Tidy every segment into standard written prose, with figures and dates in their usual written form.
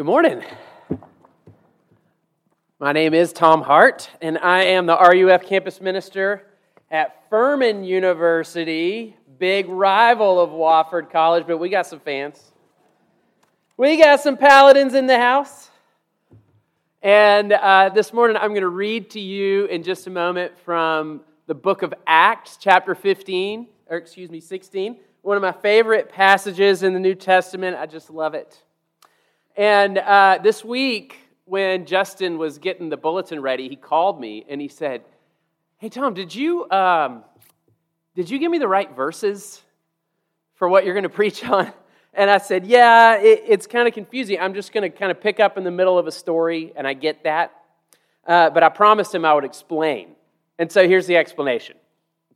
Good morning. My name is Tom Hart, and I am the RUF campus minister at Furman University, big rival of Wofford College, but we got some fans. We got some paladins in the house. And this morning I'm going to read to you in just a moment from the book of Acts, chapter 16, one of my favorite passages in the New Testament. I just love it. And this week, when Justin was getting the bulletin ready, he called me and he said, "Hey Tom, did you give me the right verses for what you're going to preach on?" And I said, "Yeah, it's kind of confusing. I'm just going to kind of pick up in the middle of a story, and I get that. But I promised him I would explain. And so here's the explanation.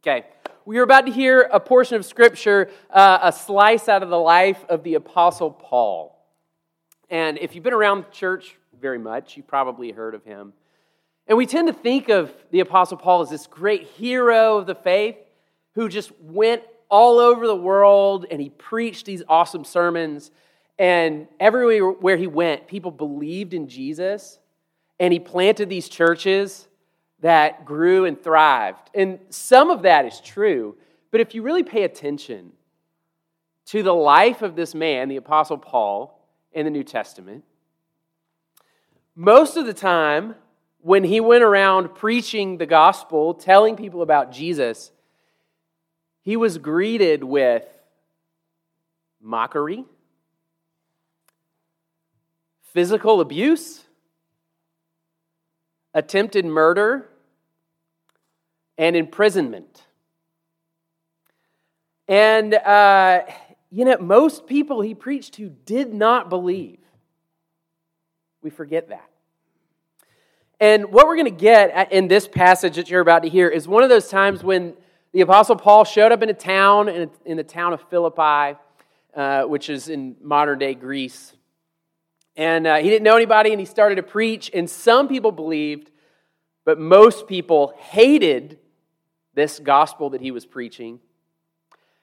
Okay, we are about to hear a portion of Scripture, a slice out of the life of the Apostle Paul. And if you've been around church very much, you probably heard of him. And we tend to think of the Apostle Paul as this great hero of the faith who just went all over the world and he preached these awesome sermons. And everywhere he went, people believed in Jesus. And he planted these churches that grew and thrived. And some of that is true. But if you really pay attention to the life of this man, the Apostle Paul, in the New Testament, most of the time when he went around preaching the gospel, telling people about Jesus, he was greeted with mockery, physical abuse, attempted murder, and imprisonment. And most people he preached to did not believe. We forget that. And what we're going to get in this passage that you're about to hear is one of those times when the Apostle Paul showed up in a town, in the town of Philippi, which is in modern-day Greece. And he didn't know anybody, and he started to preach. And some people believed, but most people hated this gospel that he was preaching,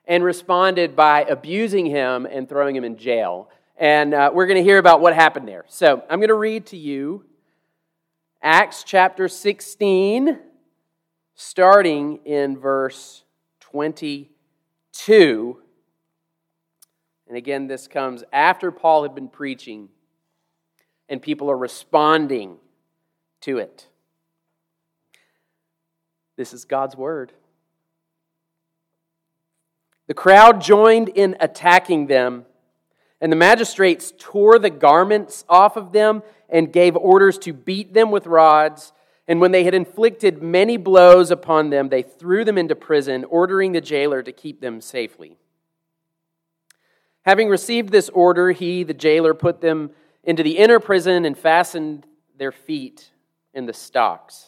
and responded by abusing him and throwing him in jail. And we're going to hear about what happened there. So I'm going to read to you Acts chapter 16, starting in verse 22. And again, this comes after Paul had been preaching, and people are responding to it. This is God's word. The crowd joined in attacking them, and the magistrates tore the garments off of them and gave orders to beat them with rods. And when they had inflicted many blows upon them, they threw them into prison, ordering the jailer to keep them safely. Having received this order, he, the jailer, put them into the inner prison and fastened their feet in the stocks.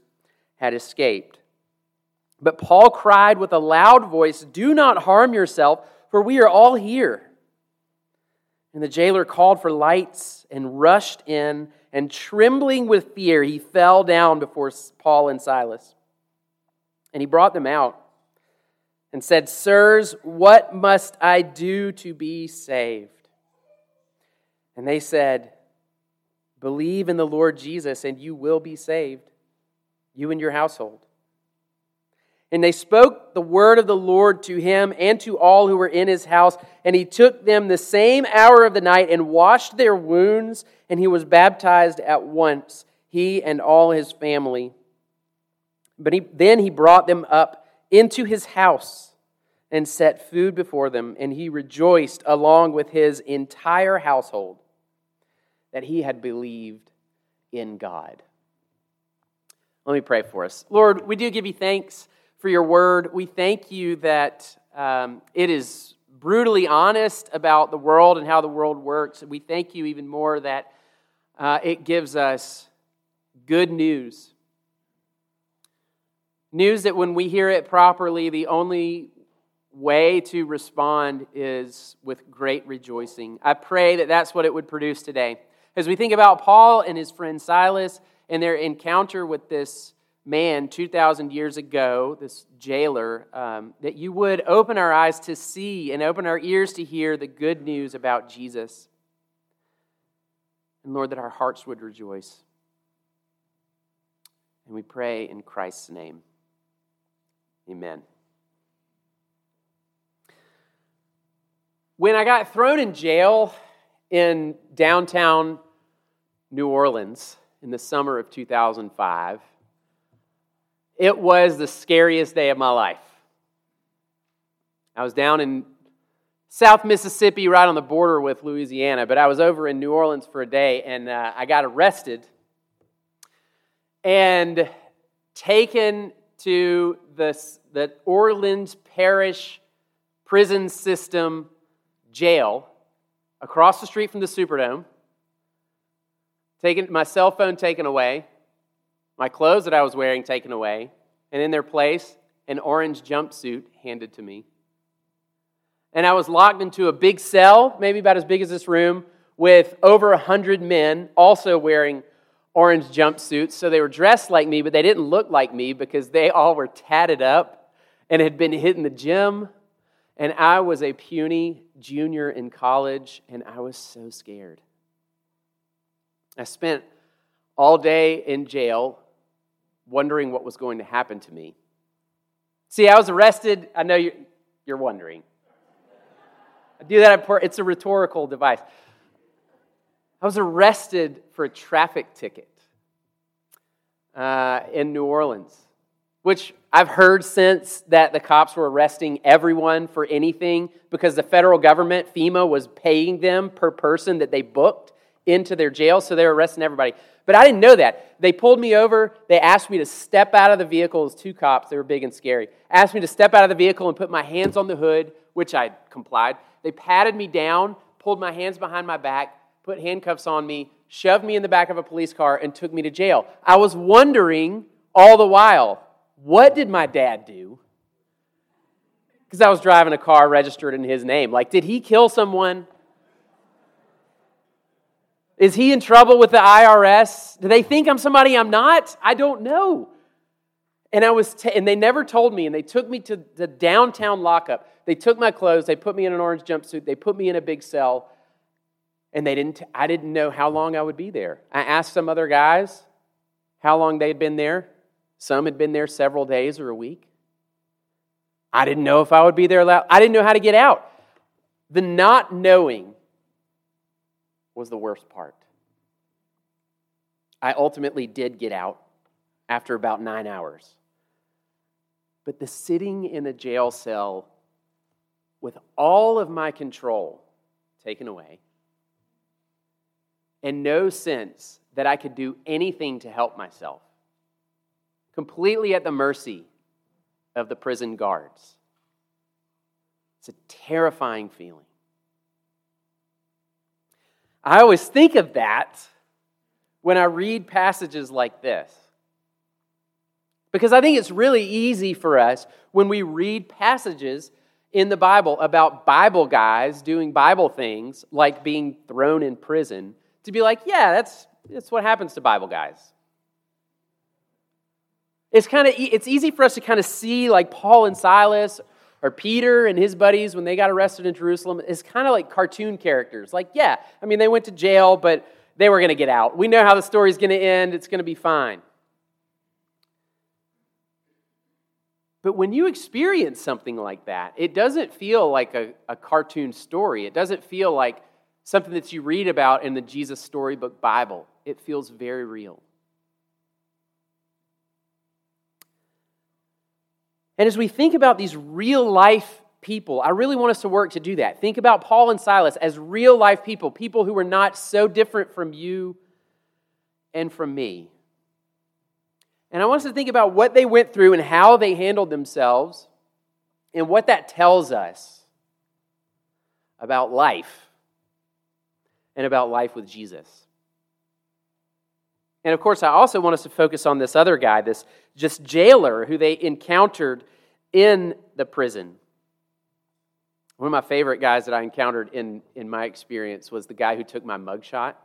had escaped. But Paul cried with a loud voice, "Do not harm yourself, for we are all here." And the jailer called for lights and rushed in, and trembling with fear, he fell down before Paul and Silas. And he brought them out and said, "Sirs, what must I do to be saved?" And they said, "Believe in the Lord Jesus, and you will be saved, you and your household." And they spoke the word of the Lord to him and to all who were in his house. And he took them the same hour of the night and washed their wounds. And he was baptized at once, he and all his family. But then he brought them up into his house and set food before them. And he rejoiced along with his entire household that he had believed in God. Let me pray for us. Lord, we do give you thanks for your word. We thank you that it is brutally honest about the world and how the world works. We thank you even more that it gives us good news. News that when we hear it properly, the only way to respond is with great rejoicing. I pray that that's what it would produce today. As we think about Paul and his friend Silas and their encounter with this man 2,000 years ago, this jailer, that you would open our eyes to see and open our ears to hear the good news about Jesus. And Lord, that our hearts would rejoice. And we pray in Christ's name. Amen. When I got thrown in jail in downtown New Orleans in the summer of 2005, it was the scariest day of my life. I was down in South Mississippi, right on the border with Louisiana, but I was over in New Orleans for a day, and I got arrested and taken to the Orleans Parish Prison System jail across the street from the Superdome, my cell phone taken away, my clothes that I was wearing taken away, and in their place, an orange jumpsuit handed to me. And I was locked into a big cell, maybe about as big as this room, with over 100 men also wearing orange jumpsuits. So they were dressed like me, but they didn't look like me because they all were tatted up and had been hitting the gym. And I was a puny junior in college, and I was so scared. I spent all day in jail wondering what was going to happen to me. See, I was arrested. I know you're wondering. I do that. It's a rhetorical device. I was arrested for a traffic ticket in New Orleans, which I've heard since that the cops were arresting everyone for anything because the federal government, FEMA, was paying them per person that they booked into their jail, so they were arresting everybody. But I didn't know that. They pulled me over. They asked me to step out of the vehicle. It was two cops. They were big and scary. Asked me to step out of the vehicle and put my hands on the hood, which I complied. They patted me down, pulled my hands behind my back, put handcuffs on me, shoved me in the back of a police car, and took me to jail. I was wondering all the while, what did my dad do? Because I was driving a car registered in his name. Like, did he kill someone? Is he in trouble with the IRS? Do they think I'm somebody I'm not? I don't know. And I was, and they never told me, and they took me to the downtown lockup. They took my clothes, they put me in an orange jumpsuit, they put me in a big cell, and they didn't. I didn't know how long I would be there. I asked some other guys how long they had been there. Some had been there several days or a week. I didn't know if I would be there. I didn't know how to get out. The not knowing was the worst part. I ultimately did get out after about 9 hours. But the sitting in a jail cell with all of my control taken away and no sense that I could do anything to help myself, completely at the mercy of the prison guards. It's a terrifying feeling. I always think of that when I read passages like this, because I think it's really easy for us when we read passages in the Bible about Bible guys doing Bible things like being thrown in prison to be like, yeah, that's what happens to Bible guys. It's easy for us to kind of see like Paul and Silas or Peter and his buddies when they got arrested in Jerusalem. It's kind of like cartoon characters. Like, yeah, I mean, they went to jail, but they were going to get out. We know how the story's going to end. It's going to be fine. But when you experience something like that, it doesn't feel like a cartoon story. It doesn't feel like something that you read about in the Jesus Storybook Bible. It feels very real. And as we think about these real-life people, I really want us to work to do that. Think about Paul and Silas as real-life people, people who were not so different from you and from me. And I want us to think about what they went through and how they handled themselves and what that tells us about life and about life with Jesus. And of course, I also want us to focus on this other guy, this just jailer who they encountered in the prison. One of my favorite guys that I encountered in my experience was the guy who took my mugshot.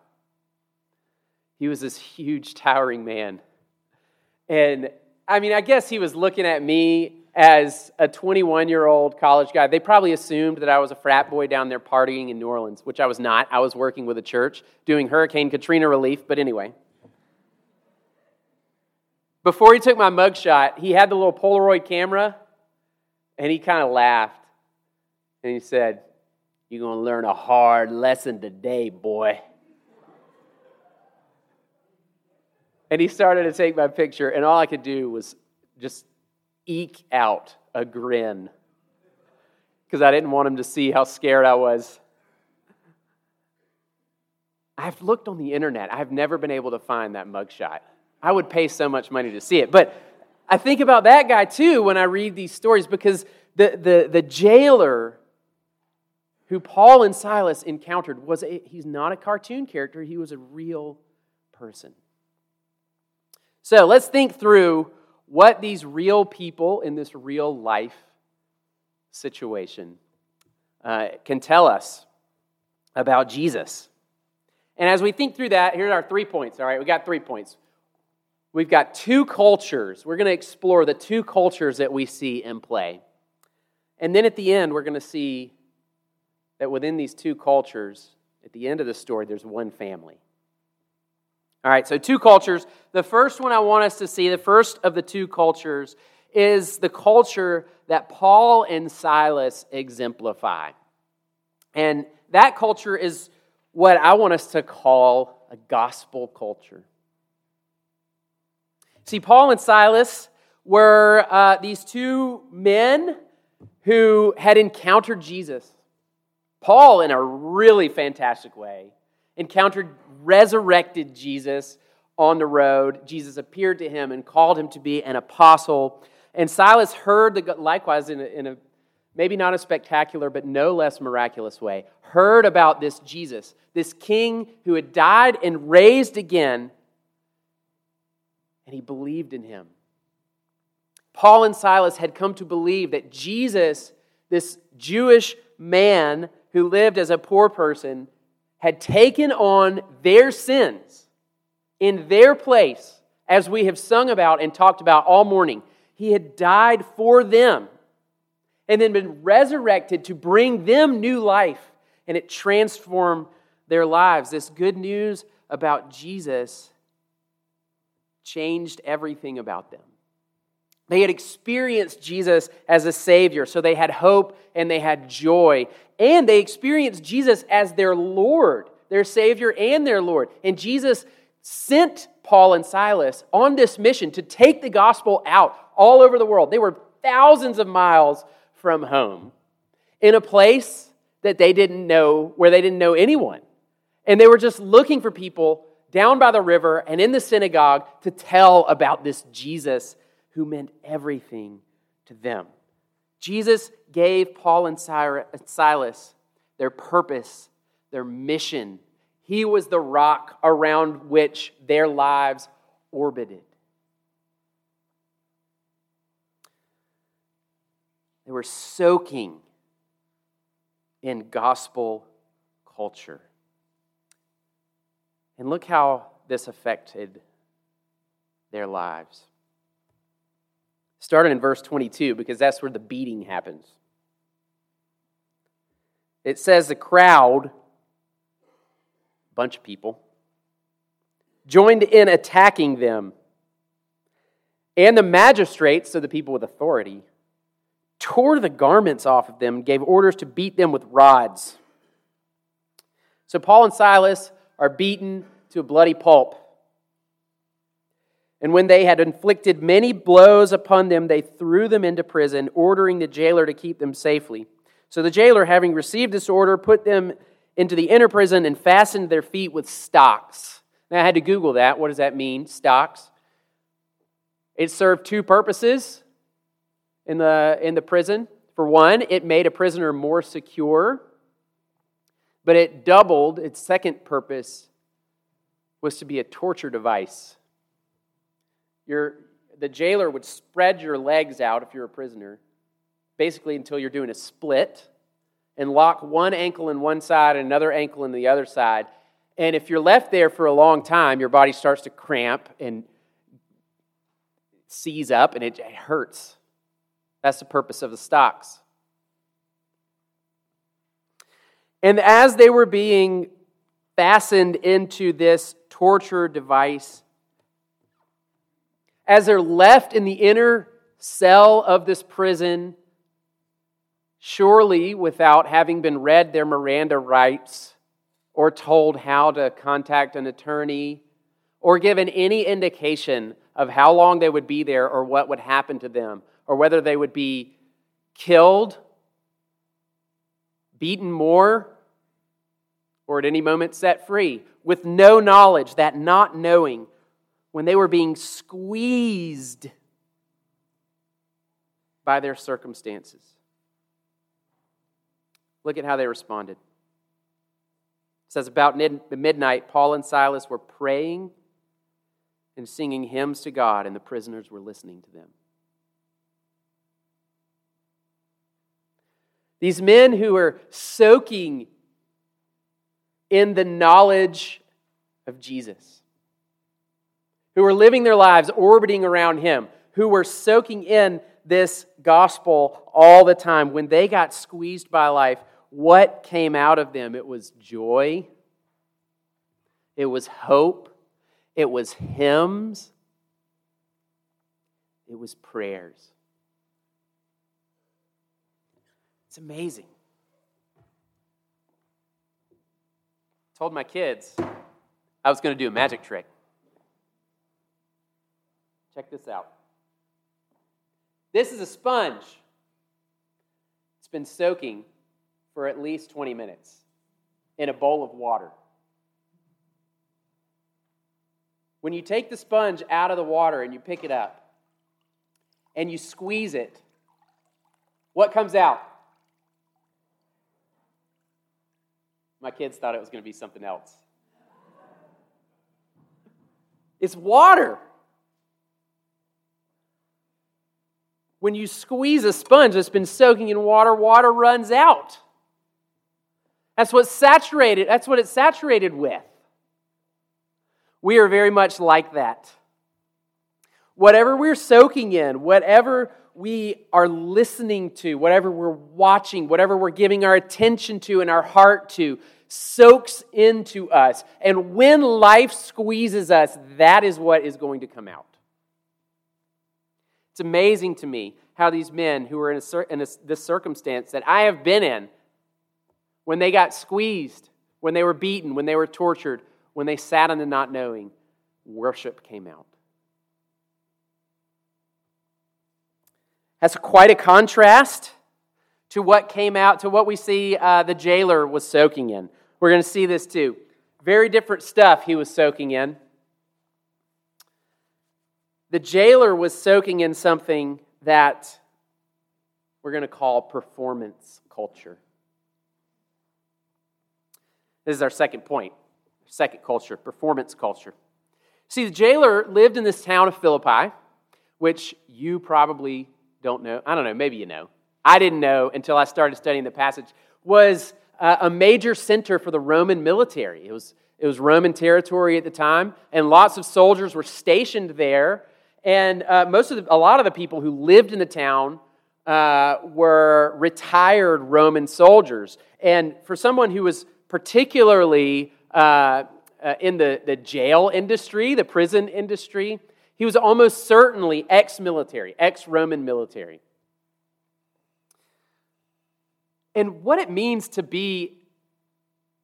He was this huge, towering man. And I mean, I guess he was looking at me as a 21-year-old college guy. They probably assumed that I was a frat boy down there partying in New Orleans, which I was not. I was working with a church doing Hurricane Katrina relief, but anyway. Before he took my mugshot, he had the little Polaroid camera, and he kind of laughed. And he said, "You're going to learn a hard lesson today, boy." And he started to take my picture, and all I could do was just eke out a grin because I didn't want him to see how scared I was. I've looked on the internet. I've never been able to find that mugshot. I would pay so much money to see it. But I think about that guy, too, when I read these stories because the jailer who Paul and Silas encountered, he's not a cartoon character. He was a real person. So let's think through what these real people in this real life situation can tell us about Jesus. And as we think through that, here are our 3 points. All right, we got 3 points. We've got two cultures. We're going to explore the two cultures that we see in play. And then at the end, we're going to see that within these two cultures, at the end of the story, there's one family. All right, so two cultures. The first one I want us to see, the first of the two cultures, is the culture that Paul and Silas exemplify. And that culture is what I want us to call a gospel culture. See, Paul and Silas were these two men who had encountered Jesus. Paul, in a really fantastic way, encountered resurrected Jesus on the road. Jesus appeared to him and called him to be an apostle. And Silas heard, likewise in a maybe not a spectacular, but no less miraculous way, heard about this Jesus, this king who had died and raised again, and he believed in him. Paul and Silas had come to believe that Jesus, this Jewish man who lived as a poor person, had taken on their sins in their place, as we have sung about and talked about all morning. He had died for them and then been resurrected to bring them new life, and it transformed their lives. This good news about Jesus changed everything about them. They had experienced Jesus as a Savior, so they had hope and they had joy. And they experienced Jesus as their Lord, their Savior and their Lord. And Jesus sent Paul and Silas on this mission to take the gospel out all over the world. They were thousands of miles from home in a place that they didn't know, where they didn't know anyone. And they were just looking for people down by the river and in the synagogue to tell about this Jesus who meant everything to them. Jesus gave Paul and Silas their purpose, their mission. He was the rock around which their lives orbited. They were soaking in gospel culture. And look how this affected their lives. Starting in verse 22, because that's where the beating happens. It says the crowd, a bunch of people, joined in attacking them. And the magistrates, so the people with authority, tore the garments off of them and gave orders to beat them with rods. So Paul and Silas are beaten to a bloody pulp. And when they had inflicted many blows upon them, they threw them into prison, ordering the jailer to keep them safely. So the jailer, having received this order, put them into the inner prison and fastened their feet with stocks. Now, I had to Google that. What does that mean, stocks? It served two purposes in the prison. For one, it made a prisoner more secure But it doubled. Its second purpose was to be a torture device. The jailer would spread your legs out if you're a prisoner, basically until you're doing a split, and lock one ankle in one side and another ankle in the other side. And if you're left there for a long time, your body starts to cramp and seize up, and it hurts. That's the purpose of the stocks. And as they were being fastened into this torture device, as they're left in the inner cell of this prison, surely without having been read their Miranda rights or told how to contact an attorney or given any indication of how long they would be there or what would happen to them or whether they would be killed, beaten more, or at any moment set free, with no knowledge, that not knowing, when they were being squeezed by their circumstances. Look at how they responded. It says, about midnight, Paul and Silas were praying and singing hymns to God, and the prisoners were listening to them. These men who were soaking in the knowledge of Jesus, who were living their lives orbiting around him, who were soaking in this gospel all the time, when they got squeezed by life, what came out of them? It was joy. It was hope. It was hymns. It was prayers. It's amazing. I told my kids I was going to do a magic trick. Check this out. This is a sponge. It's been soaking for at least 20 minutes in a bowl of water. When you take the sponge out of the water and you pick it up and you squeeze it, what comes out? My kids thought it was going to be something else. It's water. When you squeeze a sponge that's been soaking in water, water runs out. That's what it's saturated with. We are very much like that. Whatever we're soaking in, whatever we are listening to, whatever we're watching, whatever we're giving our attention to and our heart to, soaks into us. And when life squeezes us, that is what is going to come out. It's amazing to me how these men who were in this circumstance that I have been in, when they got squeezed, when they were beaten, when they were tortured, when they sat in the not knowing, worship came out. That's quite a contrast to what came out, to what we see the jailer was soaking in. We're going to see this too. Very different stuff he was soaking in. The jailer was soaking in something that we're going to call performance culture. This is our second point, second culture, performance culture. See, the jailer lived in this town of Philippi, which you probably don't know, I don't know, maybe you know. I didn't know until I started studying the passage, was a major center for the Roman military. It was Roman territory at the time, and lots of soldiers were stationed there, and a lot of the people who lived in the town were retired Roman soldiers. And for someone who was particularly in the jail industry, the prison industry, he was almost certainly ex-military, ex-Roman military. And what it means to be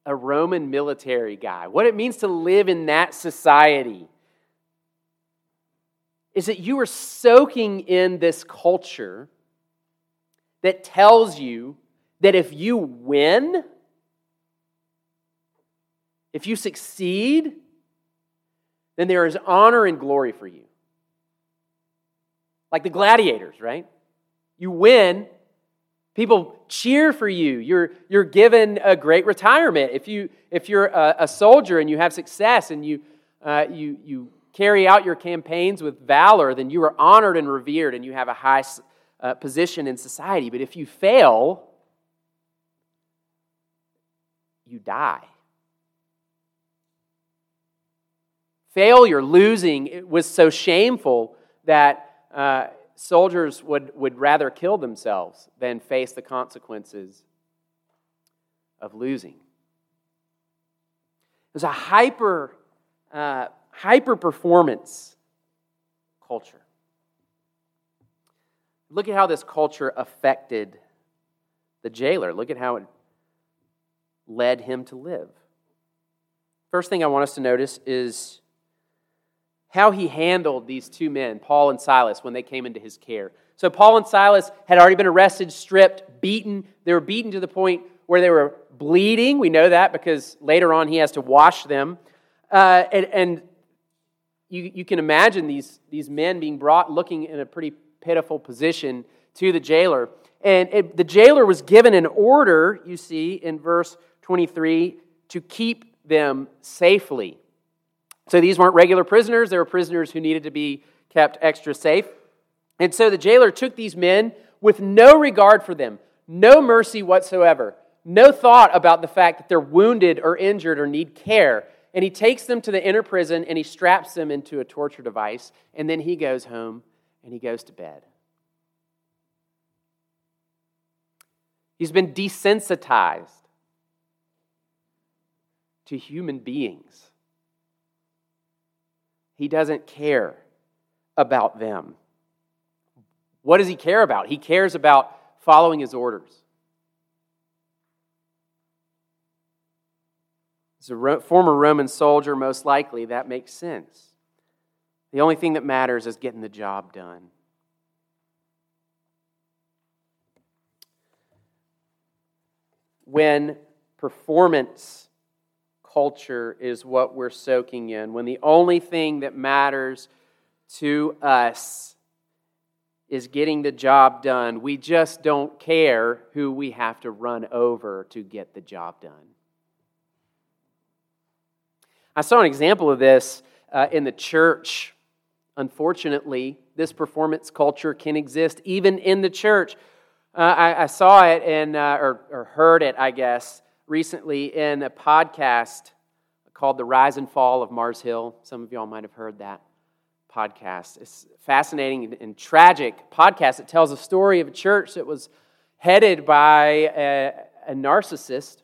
a Roman military guy, what it means to live in that society, is that you are soaking in this culture that tells you that if you win, if you succeed, then there is honor and glory for you. Like the gladiators, right? You win, People cheer for you. You're given a great retirement. If you're a soldier and you have success and you carry out your campaigns with valor, then you are honored and revered and you have a high position in society. But if you fail, you die. Failure, losing, it was so shameful that soldiers would rather kill themselves than face the consequences of losing. There's a hyper performance culture. Look at how this culture affected the jailer. Look at how it led him to live. First thing I want us to notice is how he handled these two men, Paul and Silas, when they came into his care. So Paul and Silas had already been arrested, stripped, beaten. They were beaten to the point where they were bleeding. We know that because later on he has to wash them. And you can imagine these men being brought, looking in a pretty pitiful position to the jailer. And the jailer was given an order, you see, in verse 23, to keep them safely. So these weren't regular prisoners. They were prisoners who needed to be kept extra safe. And so the jailer took these men with no regard for them, no mercy whatsoever, no thought about the fact that they're wounded or injured or need care. And he takes them to the inner prison and he straps them into a torture device. And then he goes home and he goes to bed. He's been desensitized to human beings. He doesn't care about them. What does he care about? He cares about following his orders. As a former Roman soldier, most likely, that makes sense. The only thing that matters is getting the job done. When performance culture is what we're soaking in, when the only thing that matters to us is getting the job done, we just don't care who we have to run over to get the job done. I saw an example of this in the church. Unfortunately, this performance culture can exist even in the church. I saw it or heard it, I guess, recently in a podcast called The Rise and Fall of Mars Hill. Some of y'all might have heard that podcast. It's a fascinating and tragic podcast. It tells a story of a church that was headed by a narcissist.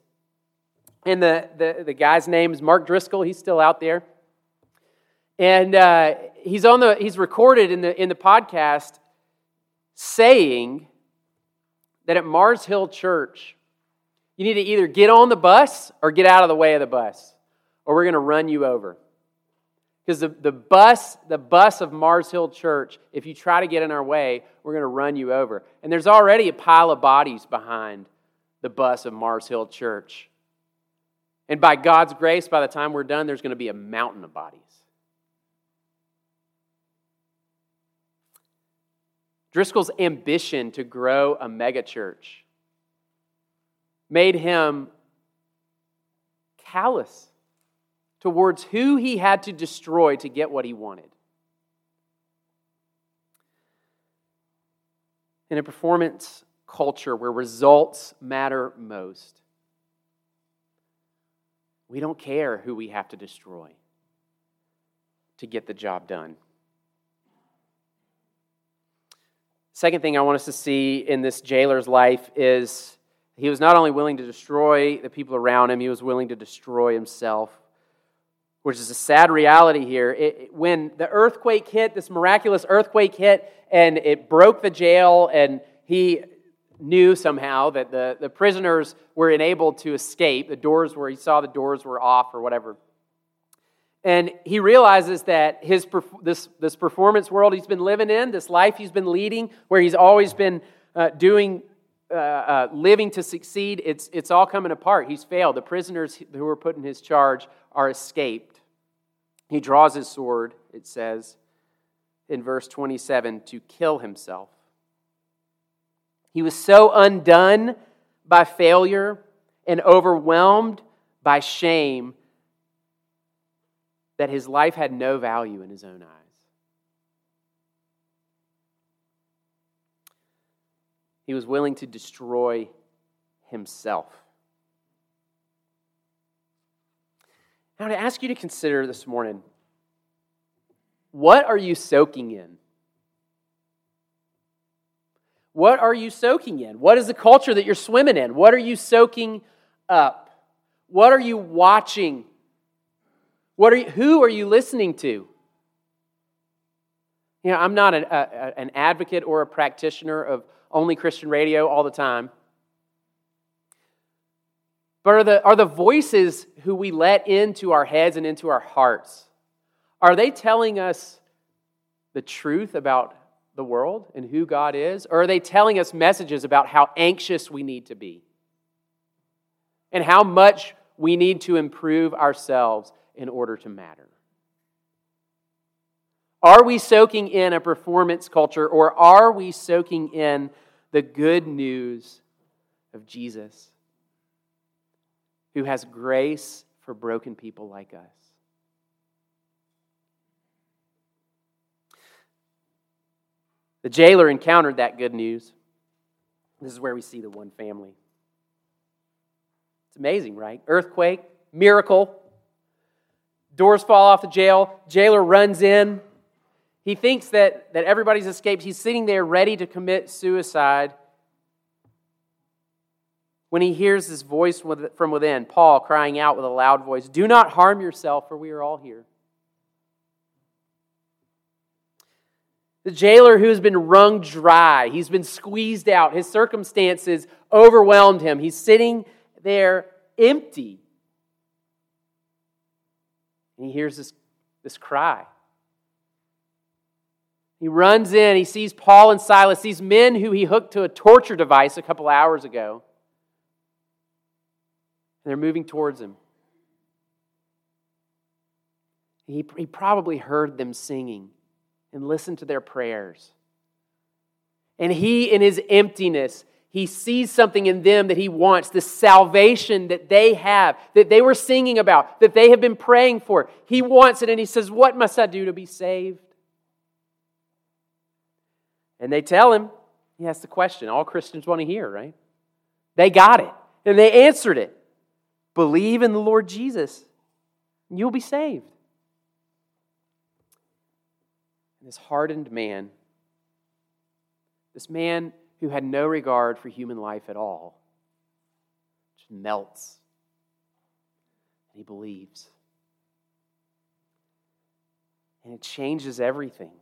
And the guy's name is Mark Driscoll. He's still out there. And he's recorded in the podcast saying that at Mars Hill Church, you need to either get on the bus or get out of the way of the bus, or we're going to run you over. Because the bus of Mars Hill Church, if you try to get in our way, we're going to run you over. And there's already a pile of bodies behind the bus of Mars Hill Church. And by God's grace, by the time we're done, there's going to be a mountain of bodies. Driscoll's ambition to grow a megachurch made him callous towards who he had to destroy to get what he wanted. In a performance culture where results matter most, we don't care who we have to destroy to get the job done. Second thing I want us to see in this jailer's life is he was not only willing to destroy the people around him, he was willing to destroy himself, which is a sad reality here. When the earthquake hit, this miraculous earthquake hit, and it broke the jail, and he knew somehow that the prisoners were enabled to escape. He saw the doors were off or whatever. And he realizes that this performance world he's been living in, this life he's been leading, where he's always been living to succeed, it's all coming apart. He's failed. The prisoners who were put in his charge are escaped. He draws his sword, it says in verse 27, to kill himself. He was so undone by failure and overwhelmed by shame that his life had no value in his own eyes. He was willing to destroy himself. Now, to ask you to consider this morning, what are you soaking in? What are you soaking in? What is the culture that you're swimming in? What are you soaking up? What are you watching? Who are you listening to? You know, I'm not an advocate or a practitioner of only Christian radio all the time. But are the voices who we let into our heads and into our hearts, are they telling us the truth about the world and who God is? Or are they telling us messages about how anxious we need to be and how much we need to improve ourselves in order to matter? Are we soaking in a performance culture, or are we soaking in the good news of Jesus, who has grace for broken people like us? The jailer encountered that good news. This is where we see the one family. It's amazing, right? Earthquake, miracle. Doors fall off the jail. Jailer runs in. He thinks that everybody's escaped. He's sitting there ready to commit suicide when he hears this voice from within, Paul crying out with a loud voice, "Do not harm yourself, for we are all here." The jailer who has been wrung dry, he's been squeezed out, his circumstances overwhelmed him. He's sitting there empty. And he hears this cry. He runs in, he sees Paul and Silas, these men who he hooked to a torture device a couple hours ago. And they're moving towards him. He probably heard them singing and listened to their prayers. And he, in his emptiness, he sees something in them that he wants, the salvation that they have, that they were singing about, that they have been praying for. He wants it, and he says, "What must I do to be saved?" And they tell him, he asks the question all Christians want to hear, right? They got it, and they answered it. Believe in the Lord Jesus, and you'll be saved. And this hardened man, this man who had no regard for human life at all, just melts. And he believes. And it changes everything.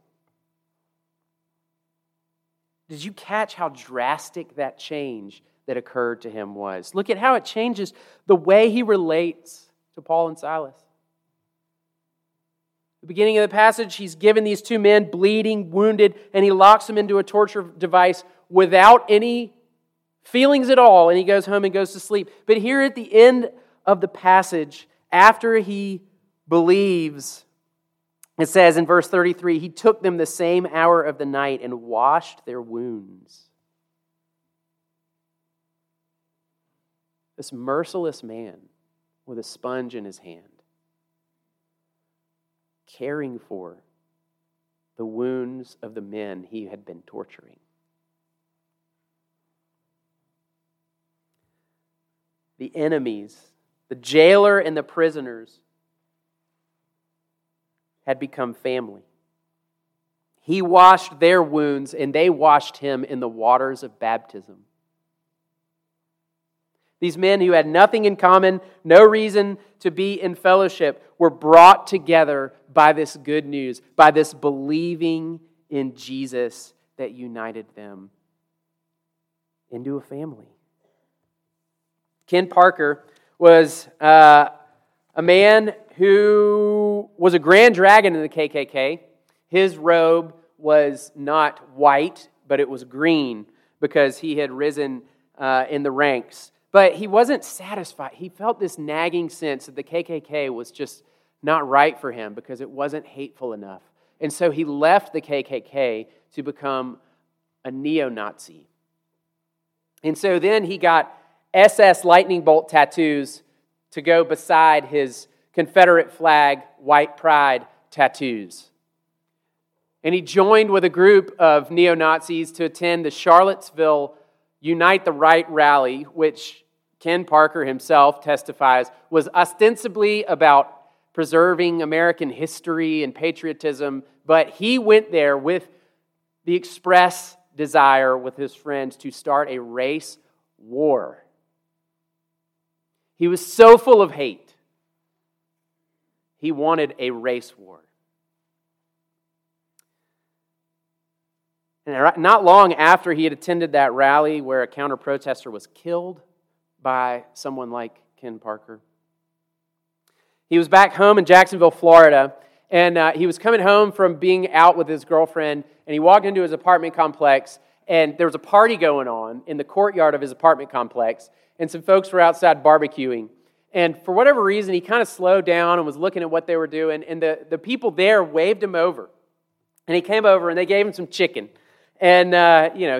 Did you catch how drastic that change that occurred to him was? Look at how it changes the way he relates to Paul and Silas. At the beginning of the passage, he's given these two men bleeding, wounded, and he locks them into a torture device without any feelings at all, and he goes home and goes to sleep. But here at the end of the passage, after he believes, it says in verse 33, he took them the same hour of the night and washed their wounds. This merciless man with a sponge in his hand, caring for the wounds of the men he had been torturing. The enemies, the jailer and the prisoners, had become family. He washed their wounds, and they washed him in the waters of baptism. These men who had nothing in common, no reason to be in fellowship, were brought together by this good news, by this believing in Jesus that united them into a family. Ken Parker was a man who was a grand dragon in the KKK. His robe was not white, but it was green because he had risen in the ranks. But he wasn't satisfied. He felt this nagging sense that the KKK was just not right for him because it wasn't hateful enough. And so he left the KKK to become a neo-Nazi And so then he got SS lightning bolt tattoos to go beside his Confederate flag, white pride tattoos. And he joined with a group of neo-Nazis to attend the Charlottesville Unite the Right rally, which Ken Parker himself testifies was ostensibly about preserving American history and patriotism, but he went there with the express desire with his friends to start a race war. He was so full of hate, he wanted a race war. And not long after he had attended that rally where a counter-protester was killed by someone like Ken Parker, he was back home in Jacksonville, Florida, and he was coming home from being out with his girlfriend, and he walked into his apartment complex, and there was a party going on in the courtyard of his apartment complex, and some folks were outside barbecuing. And for whatever reason, he kind of slowed down and was looking at what they were doing, and the people there waved him over. And he came over, and they gave him some chicken. And,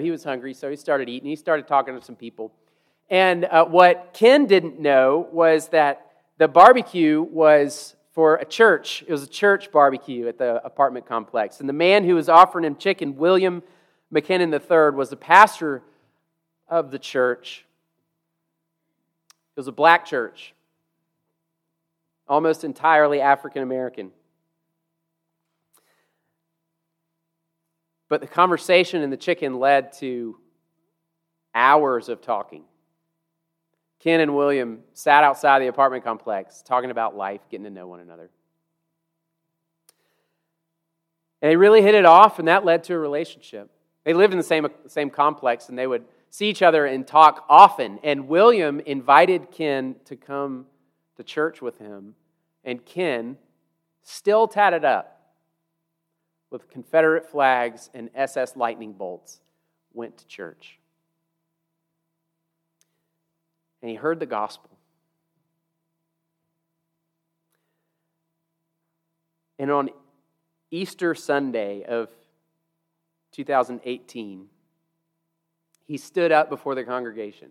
he was hungry, so he started eating. He started talking to some people. And what Ken didn't know was that the barbecue was for a church. It was a church barbecue at the apartment complex. And the man who was offering him chicken, William McKinnon III, was the pastor of the church. It was a black church, almost entirely African American. But the conversation and the chicken led to hours of talking. Ken and William sat outside the apartment complex talking about life, getting to know one another. And they really hit it off, and that led to a relationship. They lived in the same complex, and they would see each other and talk often. And William invited Ken to come to church with him, and Ken, still tatted up with Confederate flags and SS lightning bolts, went to church. And he heard the gospel. And on Easter Sunday of 2018, he stood up before the congregation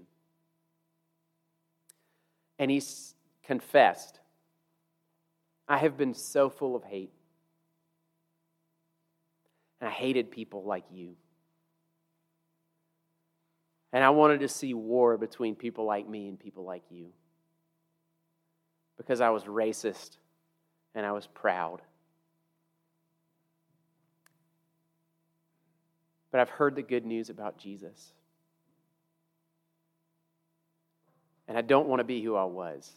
and he confessed, "I have been so full of hate. And I hated people like you. And I wanted to see war between people like me and people like you. Because I was racist and I was proud. But I've heard the good news about Jesus. And I don't want to be who I was.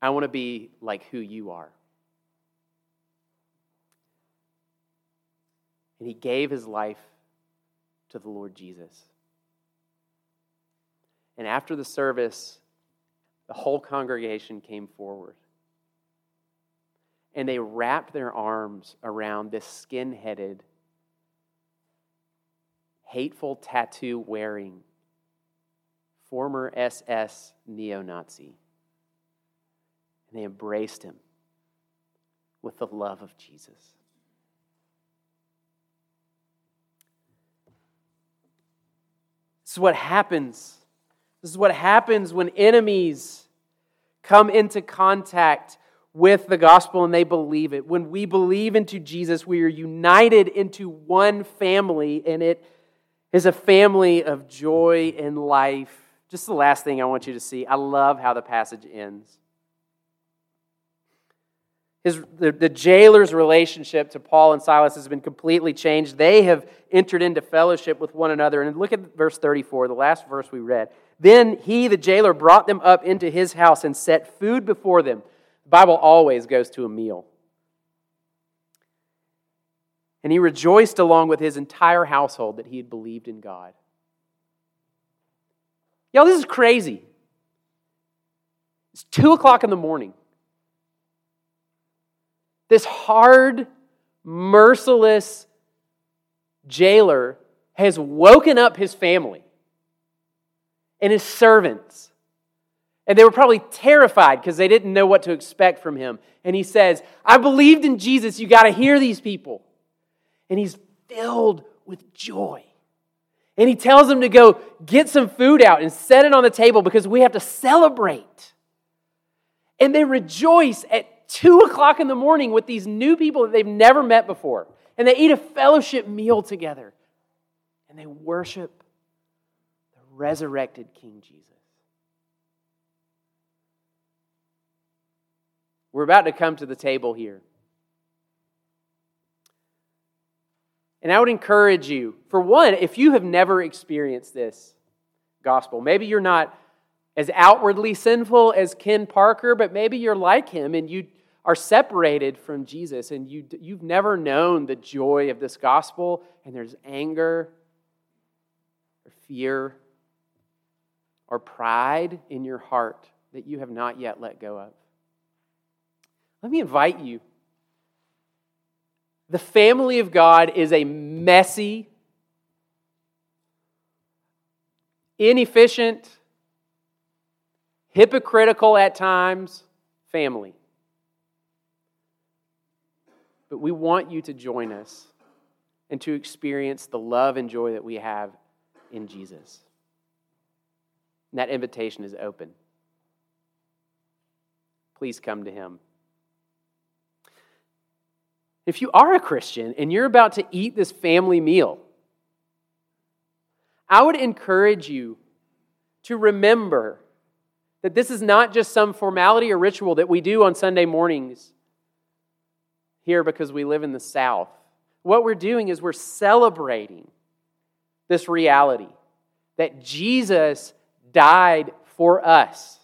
I want to be like who you are." And he gave his life to the Lord Jesus. And after the service, the whole congregation came forward. And they wrapped their arms around this skin-headed, hateful, tattoo-wearing, former SS neo-Nazi. And they embraced him with the love of Jesus. This is what happens. This is what happens when enemies come into contact with the gospel and they believe it. When we believe into Jesus, we are united into one family, and it is a family of joy and life. Just the last thing I want you to see. I love how the passage ends. The jailer's relationship to Paul and Silas has been completely changed. They have entered into fellowship with one another. And look at verse 34, the last verse we read. Then he, the jailer, brought them up into his house and set food before them. The Bible always goes to a meal. And he rejoiced along with his entire household that he had believed in God. Y'all, this is crazy. It's 2:00 in the morning. This hard, merciless jailer has woken up his family and his servants. And they were probably terrified because they didn't know what to expect from him. And he says, "I believed in Jesus. You got to hear these people." And he's filled with joy. And he tells them to go get some food out and set it on the table because we have to celebrate. And they rejoice at 2 o'clock in the morning with these new people that they've never met before. And they eat a fellowship meal together. And they worship the resurrected King Jesus. We're about to come to the table here. And I would encourage you, for one, if you have never experienced this gospel, maybe you're not as outwardly sinful as Ken Parker, but maybe you're like him and you are separated from Jesus and you've never known the joy of this gospel, and there's anger or fear or pride in your heart that you have not yet let go of. Let me invite you. The family of God is a messy, inefficient, hypocritical at times family. But we want you to join us and to experience the love and joy that we have in Jesus. And that invitation is open. Please come to Him. If you are a Christian and you're about to eat this family meal, I would encourage you to remember that this is not just some formality or ritual that we do on Sunday mornings here because we live in the South. What we're doing is we're celebrating this reality that Jesus died for us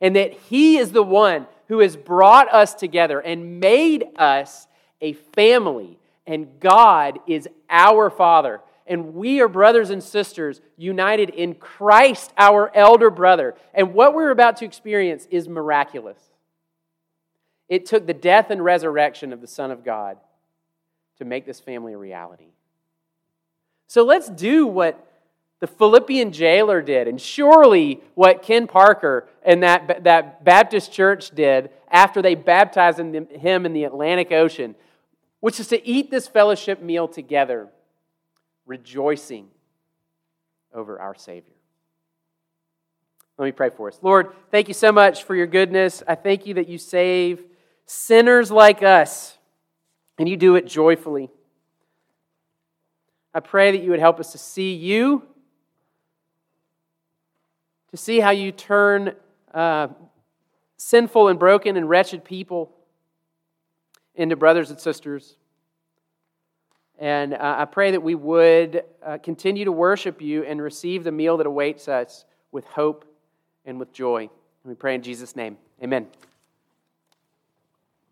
and that He is the one who has brought us together and made us a family. And God is our Father. And we are brothers and sisters united in Christ, our elder brother. And what we're about to experience is miraculous. It took the death and resurrection of the Son of God to make this family a reality. So let's do what the Philippian jailer did, and surely what Ken Parker and that Baptist church did after they baptized him in the Atlantic Ocean, which is to eat this fellowship meal together, rejoicing over our Savior. Let me pray for us. Lord, thank you so much for your goodness. I thank you that you save sinners like us, and you do it joyfully. I pray that you would help us to see you, to see how you turn sinful and broken and wretched people into brothers and sisters. And I pray that we would continue to worship you and receive the meal that awaits us with hope and with joy. And we pray in Jesus' name. Amen.